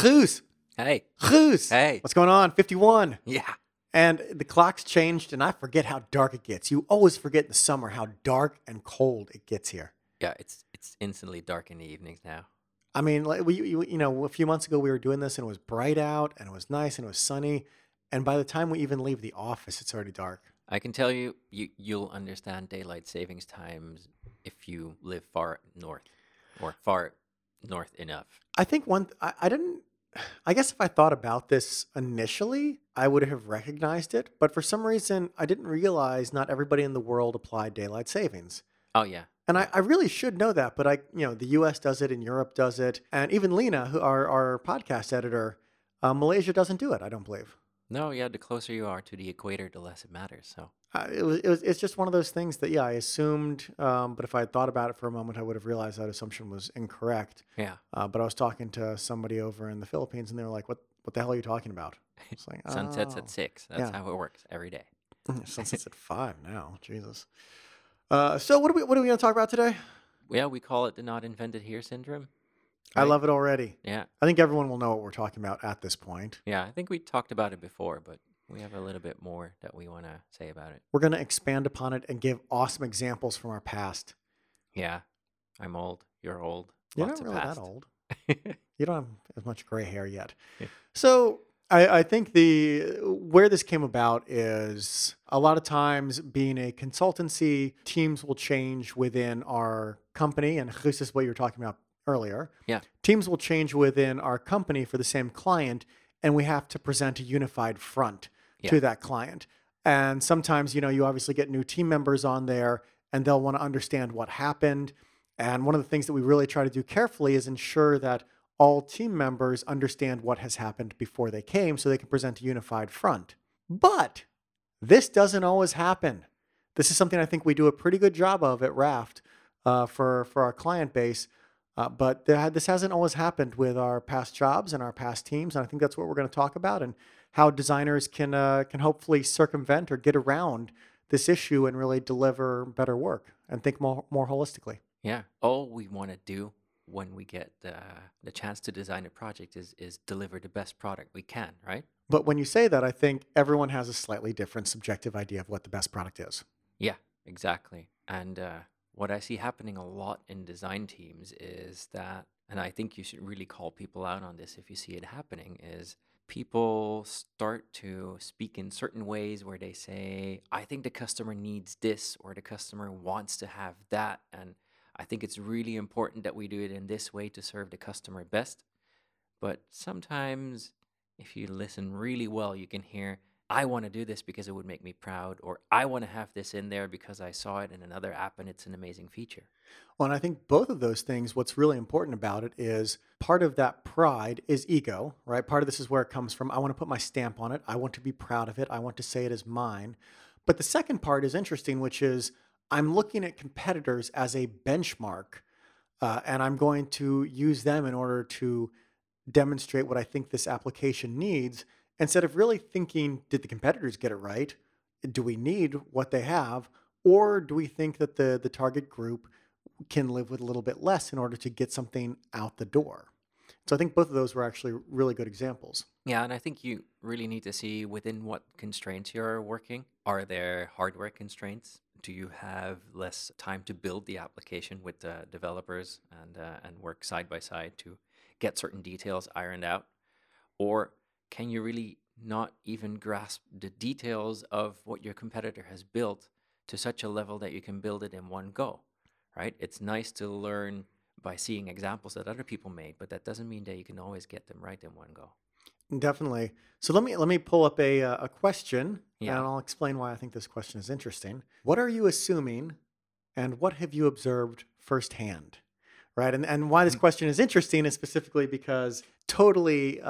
Goose. Hey. Goose. Hey. What's going on? 51. Yeah. And the clock's changed, and I forget how dark it gets. You always forget in the summer how dark and cold it gets here. Yeah, it's instantly dark in the evenings now. I mean, like you know, a few months ago we were doing this, and it was bright out, and it was nice, and it was sunny. And by the time we even leave the office, it's already dark. I can tell you, you'll understand daylight savings times if you live far north, or far north enough. I think I guess if I thought about this initially, I would have recognized it. But for some reason, I didn't realize not everybody in the world applied daylight savings. Oh, yeah. And I really should know that. But, the U.S. does it and Europe does it. And even Lena, who our podcast editor, Malaysia doesn't do it, I don't believe. No, yeah. The closer you are to the equator, the less it matters. So it's just one of those things that, I assumed. But if I had thought about it for a moment, I would have realized that assumption was incorrect. Yeah. But I was talking to somebody over in the Philippines, and they were like, "What the hell are you talking about?" It's like, sunsets at 6. That's how it works every day. Sunsets at 5 now. Jesus. So what are we gonna talk about today? Yeah, we call it the not invented here syndrome. Right? I love it already. Yeah. I think everyone will know what we're talking about at this point. Yeah, I think we talked about it before, but we have a little bit more that we want to say about it. We're going to expand upon it and give awesome examples from our past. Yeah. I'm old. You're old. You're not really that old. You don't have as much gray hair yet. Yeah. So I think where this came about is a lot of times being a consultancy, teams will change within our company. And this is what you were talking about earlier. Yeah. Teams will change within our company for the same client, and we have to present a unified front to that client. And sometimes, you obviously get new team members on there, and they'll want to understand what happened. And one of the things that we really try to do carefully is ensure that all team members understand what has happened before they came so they can present a unified front. But this doesn't always happen. This is something I think we do a pretty good job of at Raft for our client base. But this hasn't always happened with our past jobs and our past teams, and I think that's what we're going to talk about, and how designers can hopefully circumvent or get around this issue and really deliver better work and think more holistically. Yeah. All we want to do when we get the chance to design a project is deliver the best product we can, right? But when you say that, I think everyone has a slightly different subjective idea of what the best product is. Yeah, exactly. And what I see happening a lot in design teams is that, and I think you should really call people out on this if you see it happening, is people start to speak in certain ways where they say, I think the customer needs this, or the customer wants to have that. And I think it's really important that we do it in this way to serve the customer best. But sometimes if you listen really well, you can hear, I want to do this because it would make me proud, or I want to have this in there because I saw it in another app and it's an amazing feature. Well, and I think both of those things, what's really important about it is part of that pride is ego, right? Part of this is where it comes from. I want to put my stamp on it. I want to be proud of it. I want to say it is mine. But the second part is interesting, which is I'm looking at competitors as a benchmark, and I'm going to use them in order to demonstrate what I think this application needs. Instead of really thinking, did the competitors get it right? Do we need what they have? Or do we think that the target group can live with a little bit less in order to get something out the door? So I think both of those were actually really good examples. Yeah, and I think you really need to see within what constraints you're working. Are there hardware constraints? Do you have less time to build the application with the developers and work side by side to get certain details ironed out? Or can you really not even grasp the details of what your competitor has built to such a level that you can build it in one go, right? It's nice to learn by seeing examples that other people made, but that doesn't mean that you can always get them right in one go. Definitely. So let me pull up a question, and I'll explain why I think this question is interesting. What are you assuming, and what have you observed firsthand? Right, and why this question is interesting is specifically because totally.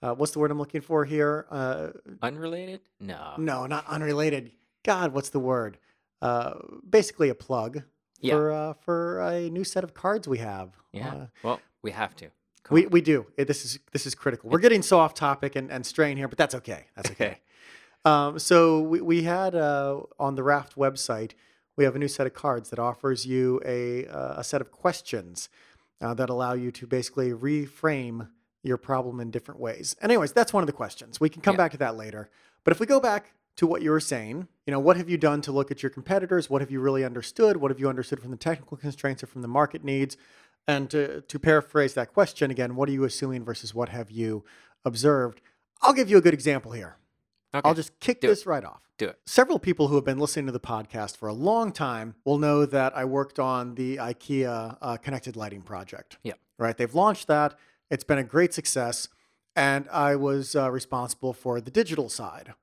What's the word I'm looking for here? Unrelated? No. No, not unrelated. God, what's the word? Basically a plug for a new set of cards we have. Yeah. Well, we have to. We do. This is critical. We're getting so off topic and straying here, but that's okay. That's okay. So we had on the Raft website, we have a new set of cards that offers you a set of questions. that allow you to basically reframe your problem in different ways. Anyways, that's one of the questions. We can come back to that later. But if we go back to what you were saying, you know, what have you done to look at your competitors? What have you really understood? What have you understood from the technical constraints or from the market needs? And to paraphrase that question again, what are you assuming versus what have you observed? I'll give you a good example here. Okay. I'll just kick this right off. Do it. Several people who have been listening to the podcast for a long time will know that I worked on the IKEA connected lighting project. Yeah. Right? They've launched that. It's been a great success. And I was responsible for the digital side,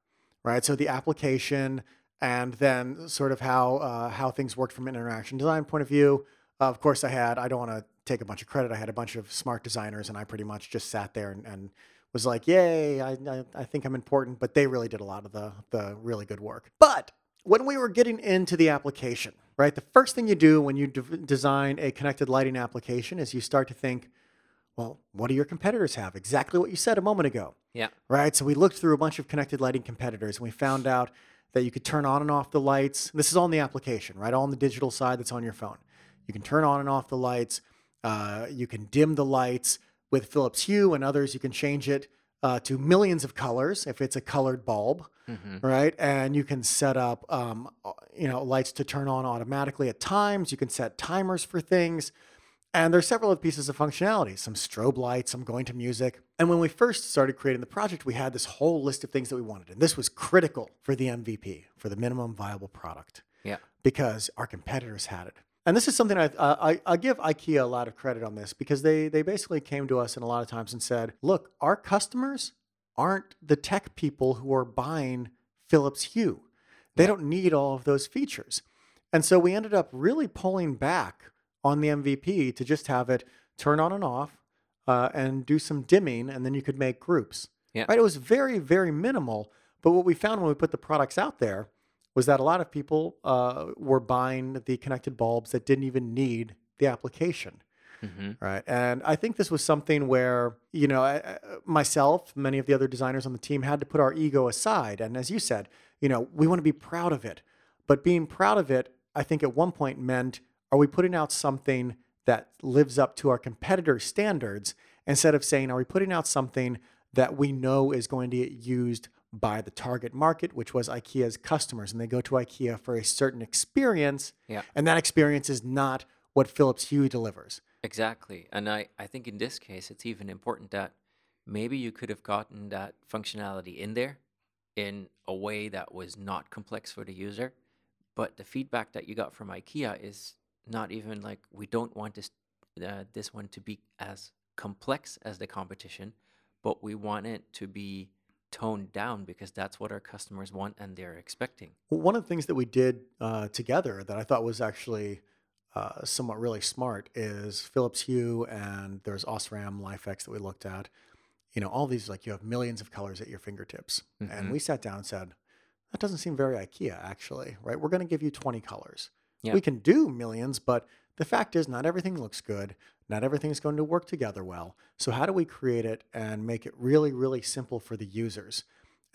right? So the application and then sort of how things worked from an interaction design point of view. Of course, I don't want to take a bunch of credit. I had a bunch of smart designers, and I pretty much just sat there and was like, yay, I think I'm important. But they really did a lot of the really good work. But when we were getting into the application, right, the first thing you do when you design a connected lighting application is you start to think, well, what do your competitors have? Exactly what you said a moment ago. Yeah. Right? So we looked through a bunch of connected lighting competitors, and we found out that you could turn on and off the lights. This is on the application, right, all on the digital side that's on your phone. You can turn on and off the lights. You can dim the lights with Philips Hue and others. You can change it to millions of colors if it's a colored bulb, right? And you can set up, lights to turn on automatically at times. You can set timers for things. And there's several pieces of functionality, some strobe lights, some going to music. And when we first started creating the project, we had this whole list of things that we wanted. And this was critical for the MVP, for the minimum viable product, because our competitors had it. And this is something I give IKEA a lot of credit on this, because they basically came to us and a lot of times and said, look, our customers aren't the tech people who are buying Philips Hue. They don't need all of those features. And so we ended up really pulling back on the MVP to just have it turn on and off and do some dimming, and then you could make groups. Yeah. Right? It was very, very minimal. But what we found when we put the products out there was that a lot of people were buying the connected bulbs that didn't even need the application, right? And I think this was something where, you know, myself, many of the other designers on the team had to put our ego aside. And as you said, you know, we want to be proud of it. But being proud of it, I think at one point meant, are we putting out something that lives up to our competitor standards, instead of saying, are we putting out something that we know is going to get used by the target market, which was IKEA's customers, and they go to IKEA for a certain experience, and that experience is not what Philips Hue delivers. Exactly, and I think in this case, it's even important that maybe you could have gotten that functionality in there in a way that was not complex for the user, but the feedback that you got from IKEA is not even like, we don't want this one to be as complex as the competition, but we want it to be toned down because that's what our customers want and they're expecting. Well, one of the things that we did together that I thought was actually somewhat really smart is Philips Hue, and there's Osram, LIFX that we looked at. You know, all these, like, you have millions of colors at your fingertips. And we sat down and said, that doesn't seem very IKEA, actually, right? We're going to give you 20 colors. Yeah. We can do millions, but the fact is not everything looks good. Not everything's going to work together well. So how do we create it and make it really, really simple for the users?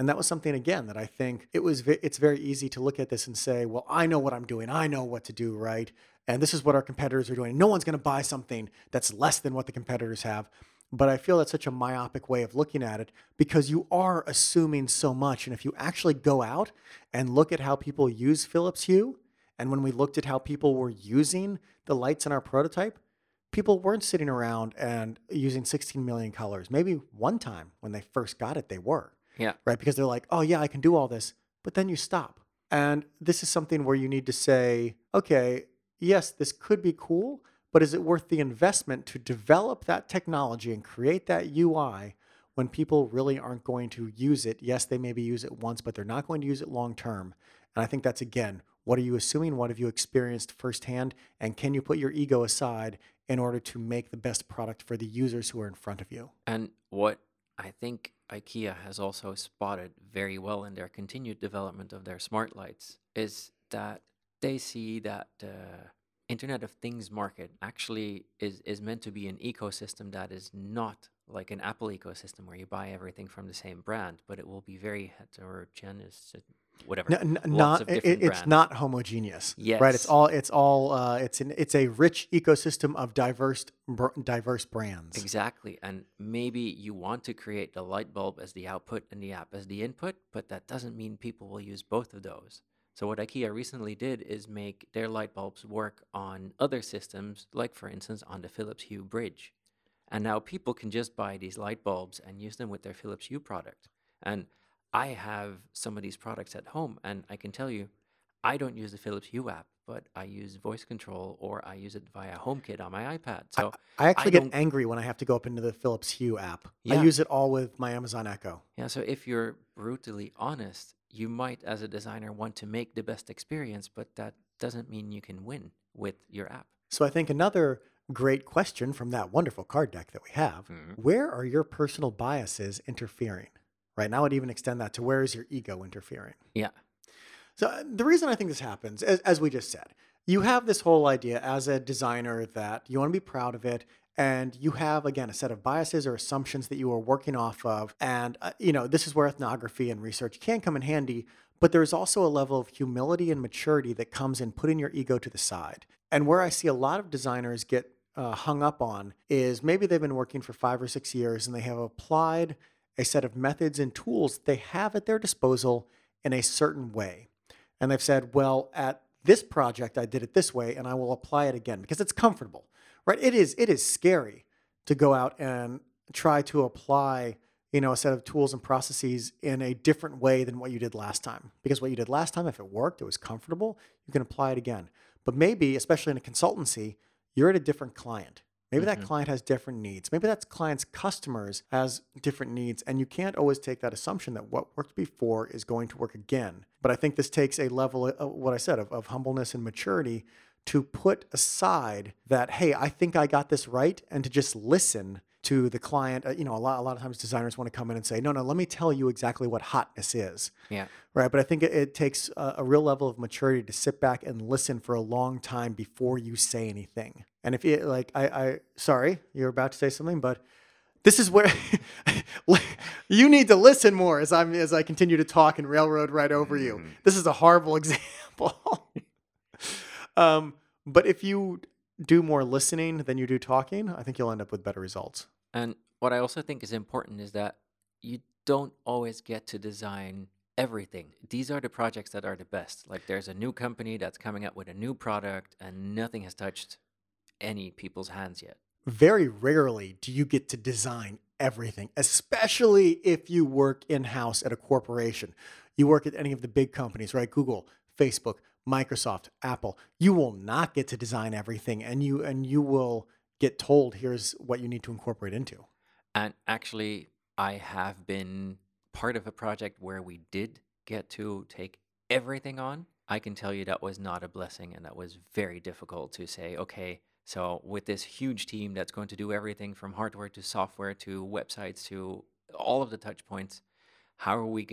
And that was something, again, that I think it's very easy to look at this and say, well, I know what I'm doing. I know what to do, right? And this is what our competitors are doing. No one's going to buy something that's less than what the competitors have. But I feel that's such a myopic way of looking at it, because you are assuming so much. And if you actually go out and look at how people use Philips Hue, and when we looked at how people were using the lights in our prototype, people weren't sitting around and using 16 million colors. Maybe one time when they first got it, they were. Yeah. Right? Because they're like, oh, yeah, I can do all this. But then you stop. And this is something where you need to say, okay, yes, this could be cool, but is it worth the investment to develop that technology and create that UI when people really aren't going to use it? Yes, they maybe use it once, but they're not going to use it long term. And I think that's, again, what are you assuming? What have you experienced firsthand? And can you put your ego aside in order to make the best product for the users who are in front of you? And what I think IKEA has also spotted very well in their continued development of their smart lights is that they see that the Internet of Things market actually is meant to be an ecosystem that is not like an Apple ecosystem where you buy everything from the same brand, but it will be very heterogeneous. whatever. It's not homogeneous, yes. Right? It's a rich ecosystem of diverse brands. Exactly. And maybe you want to create the light bulb as the output and the app as the input, but that doesn't mean people will use both of those. So what IKEA recently did is make their light bulbs work on other systems, like for instance, on the Philips Hue bridge. And now people can just buy these light bulbs and use them with their Philips Hue product. And I have some of these products at home, and I can tell you, I don't use the Philips Hue app, but I use voice control or I use it via HomeKit on my iPad. So I get angry when I have to go up into the Philips Hue app. Yeah. I use it all with my Amazon Echo. Yeah, so if you're brutally honest, you might, as a designer, want to make the best experience, but that doesn't mean you can win with your app. So I think another great question from that wonderful card deck that we have, where are your personal biases interfering? Right now, I'd even extend that to where is your ego interfering? Yeah. So the reason I think this happens, as we just said, you have this whole idea as a designer that you want to be proud of it, and you have, again, a set of biases or assumptions that you are working off of. And, this is where ethnography and research can come in handy, but there's also a level of humility and maturity that comes in putting your ego to the side. And where I see a lot of designers get hung up on is maybe they've been working for 5 or 6 years and they have applied a set of methods and tools they have at their disposal in a certain way. And they've said, well, at this project, I did it this way, and I will apply it again because it's comfortable, right? It is scary to go out and try to apply, a set of tools and processes in a different way than what you did last time. Because what you did last time, if it worked, it was comfortable, you can apply it again. But maybe, especially in a consultancy, you're at a different client. Maybe that client has different needs. Maybe that client's customers has different needs. And you can't always take that assumption that what worked before is going to work again. But I think this takes a level of what I said of humbleness and maturity to put aside that, hey, I think I got this right, and to just listen to the client. A lot of times designers want to come in and say, no, let me tell you exactly what hotness is. Yeah. Right. But I think it takes a real level of maturity to sit back and listen for a long time before you say anything. And if it, sorry, you're about to say something, but this is where you need to listen more as I continue to talk and railroad right over you. This is a horrible example. But if you do more listening than you do talking, I think you'll end up with better results. And what I also think is important is that you don't always get to design everything. These are the projects that are the best. Like, there's a new company that's coming up with a new product and nothing has touched any people's hands yet. Very rarely do you get to design everything, especially if you work in-house at a corporation. You work at any of the big companies, right? Google, Facebook, Microsoft, Apple. You will not get to design everything, and you will get told, here's what you need to incorporate into. And actually, I have been part of a project where we did get to take everything on. I can tell you that was not a blessing, and that was very difficult to say, okay, so with this huge team that's going to do everything from hardware to software to websites to all of the touch points, how are we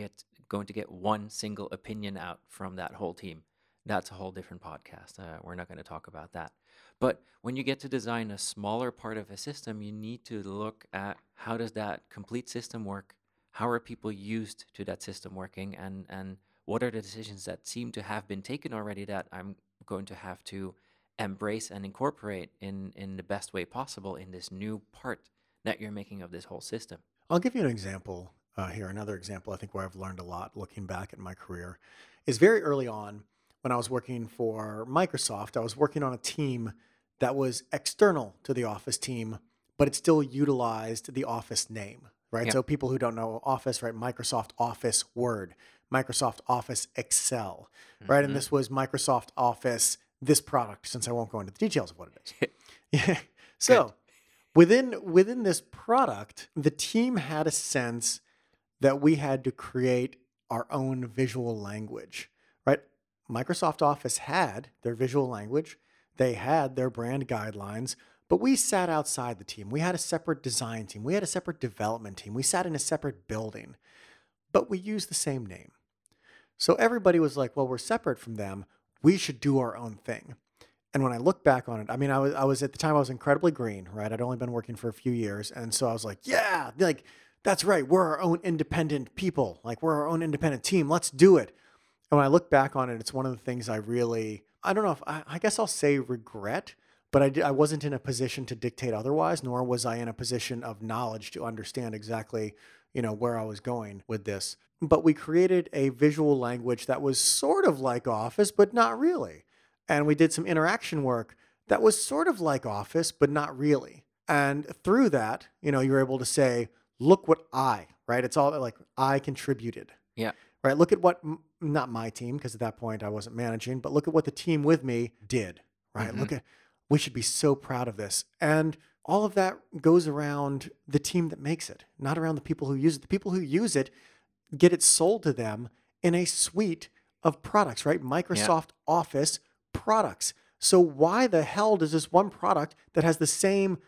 going to get one single opinion out from that whole team? That's a whole different podcast. We're not going to talk about that. But when you get to design a smaller part of a system, you need to look at how does that complete system work? How are people used to that system working? And what are the decisions that seem to have been taken already that I'm going to have to embrace and incorporate in the best way possible in this new part that you're making of this whole system? I'll give you an example here. Another example, I think, where I've learned a lot looking back at my career is very early on when I was working for Microsoft, I was working on a team that was external to the Office team, but it still utilized the Office name, right? Yep. So people who don't know Office, right? Microsoft Office Word, Microsoft Office Excel, right? And this was Microsoft Office, this product, since I won't go into the details of what it is. Yeah. So within this product, the team had a sense that we had to create our own visual language, right? Microsoft Office had their visual language. They had their brand guidelines, but we sat outside the team. We had a separate design team. We had a separate development team. We sat in a separate building, but we used the same name. So everybody was like, well, we're separate from them. We should do our own thing. And when I look back on it, I mean, I was at the time I was incredibly green, right? I'd only been working for a few years. And so I was like, yeah, like, that's right. We're our own independent people. Like, we're our own independent team. Let's do it. And when I look back on it, it's one of the things I really, I don't know if, I guess I'll say regret, but I wasn't in a position to dictate otherwise, nor was I in a position of knowledge to understand exactly, where I was going with this. But we created a visual language that was sort of like Office, but not really. And we did some interaction work that was sort of like Office, but not really. And through that, you're able to say, look what I, right? It's all like I contributed. Yeah. Right. Look at what, not my team, because at that point I wasn't managing, but look at what the team with me did, right? Mm-hmm. We should be so proud of this. And all of that goes around the team that makes it, not around the people who use it. The people who use it get it sold to them in a suite of products, right? Microsoft Office products. So why the hell does this one product that has the same,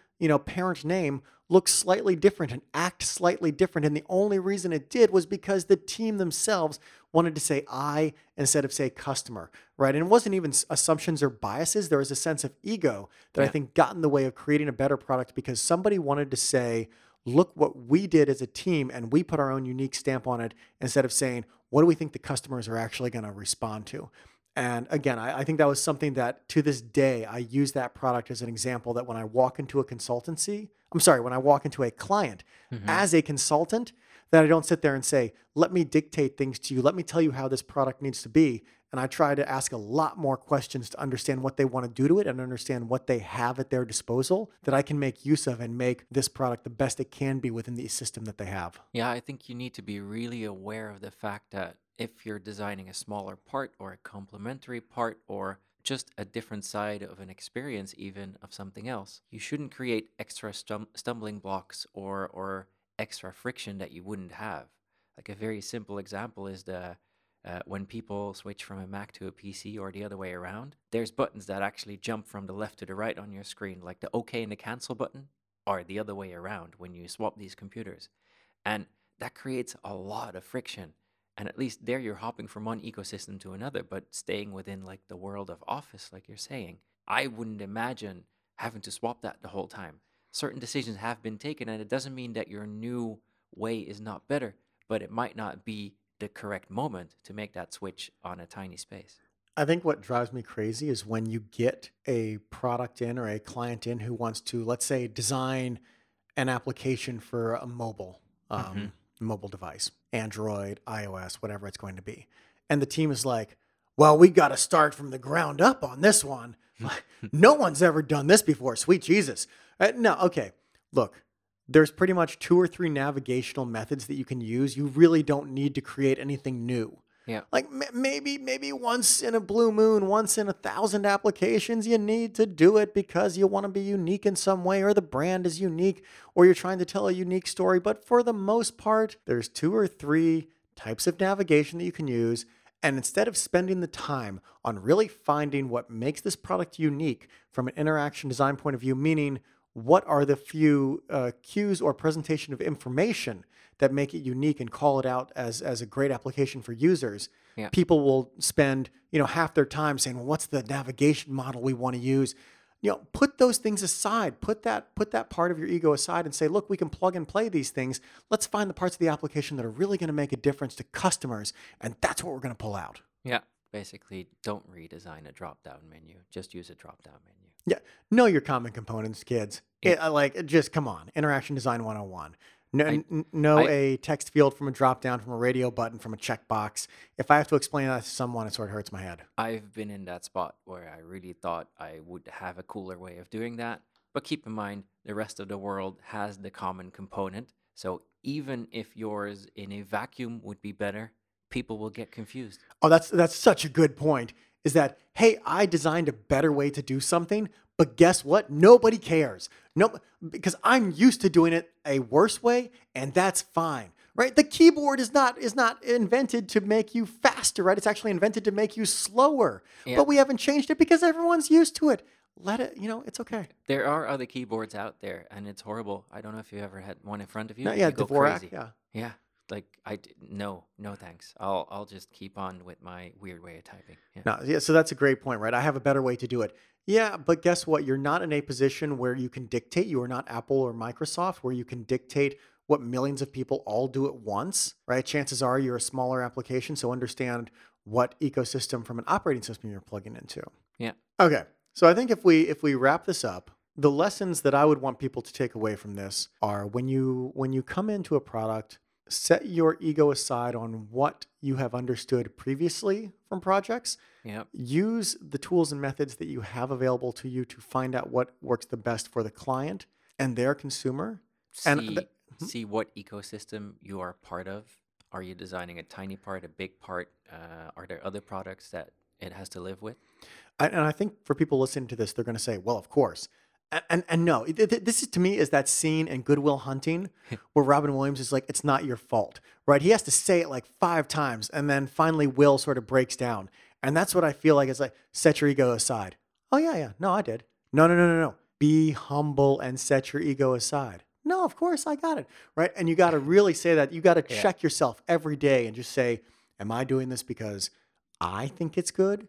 parent name look slightly different and act slightly different? And the only reason it did was because the team themselves wanted to say I instead of say customer, right? And it wasn't even assumptions or biases. There was a sense of ego that I think got in the way of creating a better product because somebody wanted to say, look what we did as a team and we put our own unique stamp on it instead of saying, what do we think the customers are actually going to respond to? And again, I think that was something that to this day, I use that product as an example that when I walk into a consultancy, when I walk into a client as a consultant, that I don't sit there and say, let me dictate things to you. Let me tell you how this product needs to be. And I try to ask a lot more questions to understand what they want to do to it and understand what they have at their disposal that I can make use of and make this product the best it can be within the system that they have. Yeah, I think you need to be really aware of the fact that if you're designing a smaller part or a complementary part or just a different side of an experience even of something else, you shouldn't create extra stumbling blocks or extra friction that you wouldn't have. Like a very simple example is when people switch from a Mac to a PC or the other way around, there's buttons that actually jump from the left to the right on your screen, like the OK and the cancel button are the other way around when you swap these computers. And that creates a lot of friction. And at least there you're hopping from one ecosystem to another, but staying within like the world of Office, like you're saying, I wouldn't imagine having to swap that the whole time. Certain decisions have been taken, and it doesn't mean that your new way is not better, but it might not be the correct moment to make that switch on a tiny space. I think what drives me crazy is when you get a product in or a client in who wants to, let's say, design an application for a mobile device, Android, iOS, whatever it's going to be. And the team is like, well, we got to start from the ground up on this one. No one's ever done this before. Sweet Jesus. No. Okay. Look, there's pretty much 2 or 3 navigational methods that you can use. You really don't need to create anything new. Yeah. Like maybe once in a blue moon, once in 1,000 applications, you need to do it because you want to be unique in some way or the brand is unique or you're trying to tell a unique story. But for the most part, there's 2 or 3 types of navigation that you can use. And instead of spending the time on really finding what makes this product unique from an interaction design point of view, meaning what are the few cues or presentation of information that make it unique and call it out as a great application for users, people will spend half their time saying, well, what's the navigation model we want to use? Put those things aside. Put that part of your ego aside and say, look, we can plug and play these things. Let's find the parts of the application that are really going to make a difference to customers, and that's what we're going to pull out. Yeah, basically, don't redesign a drop-down menu. Just use a drop-down menu. Yeah, know your common components, kids. Yeah. Just come on. Interaction Design 101. Know a text field from a drop-down, from a radio button, from a checkbox. If I have to explain that to someone, it sort of hurts my head. I've been in that spot where I really thought I would have a cooler way of doing that. But keep in mind, the rest of the world has the common component. So even if yours in a vacuum would be better, people will get confused. Oh, that's such a good point. Is that, hey, I designed a better way to do something, but guess what? Nobody cares. No, because I'm used to doing it a worse way, and that's fine, right? The keyboard is not invented to make you faster, right? It's actually invented to make you slower, but we haven't changed it because everyone's used to it. Let it, it's okay. There are other keyboards out there, and it's horrible. I don't know if you ever had one in front of you. Yeah, Dvorak, yeah. Yeah, no thanks. I'll just keep on with my weird way of typing. Yeah. So that's a great point, right? I have a better way to do it. Yeah, but guess what? You're not in a position where you can dictate. You are not Apple or Microsoft where you can dictate what millions of people all do at once, right? Chances are you're a smaller application, so understand what ecosystem from an operating system you're plugging into. Yeah. Okay. So I think if we wrap this up, the lessons that I would want people to take away from this are when you come into a product, set your ego aside on what you have understood previously from projects. Yep. Use the tools and methods that you have available to you to find out what works the best for the client and their consumer. See what ecosystem you are part of. Are you designing a tiny part, a big part? Are there other products that it has to live with? And I think for people listening to this, they're going to say, well, of course. And no, this is, to me, is that scene in Goodwill Hunting where Robin Williams is like, it's not your fault, right? He has to say it like 5 times, and then finally Will sort of breaks down. And that's what I feel like. It's like, set your ego aside. Oh, yeah. No, I did. No. Be humble and set your ego aside. No, of course, I got it, right? And you got to really say that. You got to check yourself every day and just say, am I doing this because I think it's good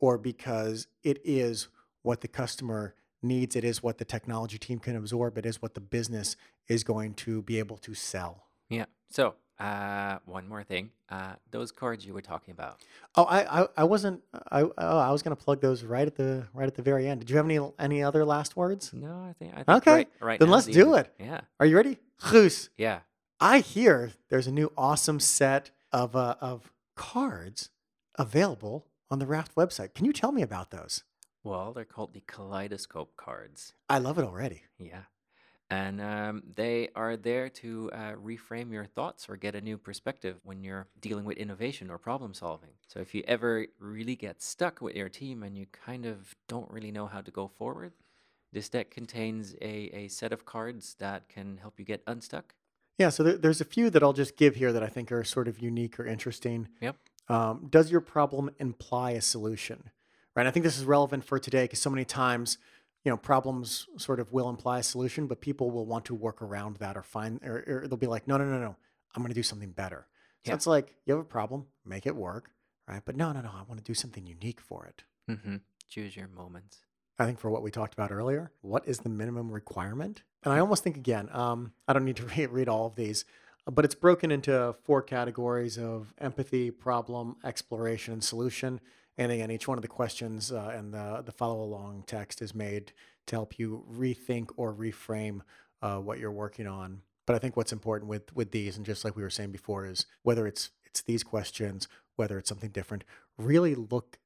or because it is what the customer needs, it is what the technology team can absorb, it is what the business is going to be able to sell? Yeah. So one more thing, those cards you were talking about. Oh, I was going to plug those right at the very end. Did you have any other last words? No, I think okay. Right then now, let's do it. Yeah. Are you ready? Goose. Yeah. I hear there's a new awesome set of cards available on the Raft website. Can you tell me about those? Well, they're called the kaleidoscope cards. I love it already. Yeah. And they are there to reframe your thoughts or get a new perspective when you're dealing with innovation or problem solving. So if you ever really get stuck with your team and you kind of don't really know how to go forward, this deck contains a set of cards that can help you get unstuck. Yeah, so there's a few that I'll just give here that I think are sort of unique or interesting. Yep. Does your problem imply a solution? Right. I think this is relevant for today because so many times, you know, problems sort of will imply a solution, but people will want to work around that or find, or they'll be like, no, I'm going to do something better. So it's like, you have a problem, make it work, right? But no, I want to do something unique for it. Mm-hmm. Choose your moments. I think for what we talked about earlier, what is the minimum requirement? And I almost think, again, I don't need to read all of these, but it's broken into 4 categories of empathy, problem, exploration, and solution. And again, each one of the questions and the follow-along text is made to help you rethink or reframe what you're working on. But I think what's important with these, and just like we were saying before, is whether it's these questions, whether it's something different, really look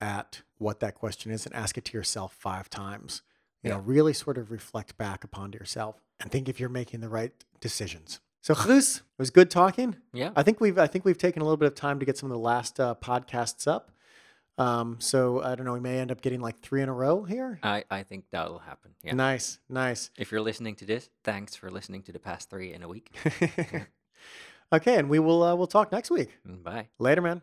at what that question is and ask it to yourself 5 times. You know, really sort of reflect back upon to yourself and think if you're making the right decisions. So, Chris, it was good talking. Yeah. I think we've taken a little bit of time to get some of the last podcasts up. So I don't know, we may end up getting like 3 in a row here. I think that'll happen. Yeah. Nice. If you're listening to this, thanks for listening to the past 3 in a week. Okay. And we'll talk next week. Bye. Later, man.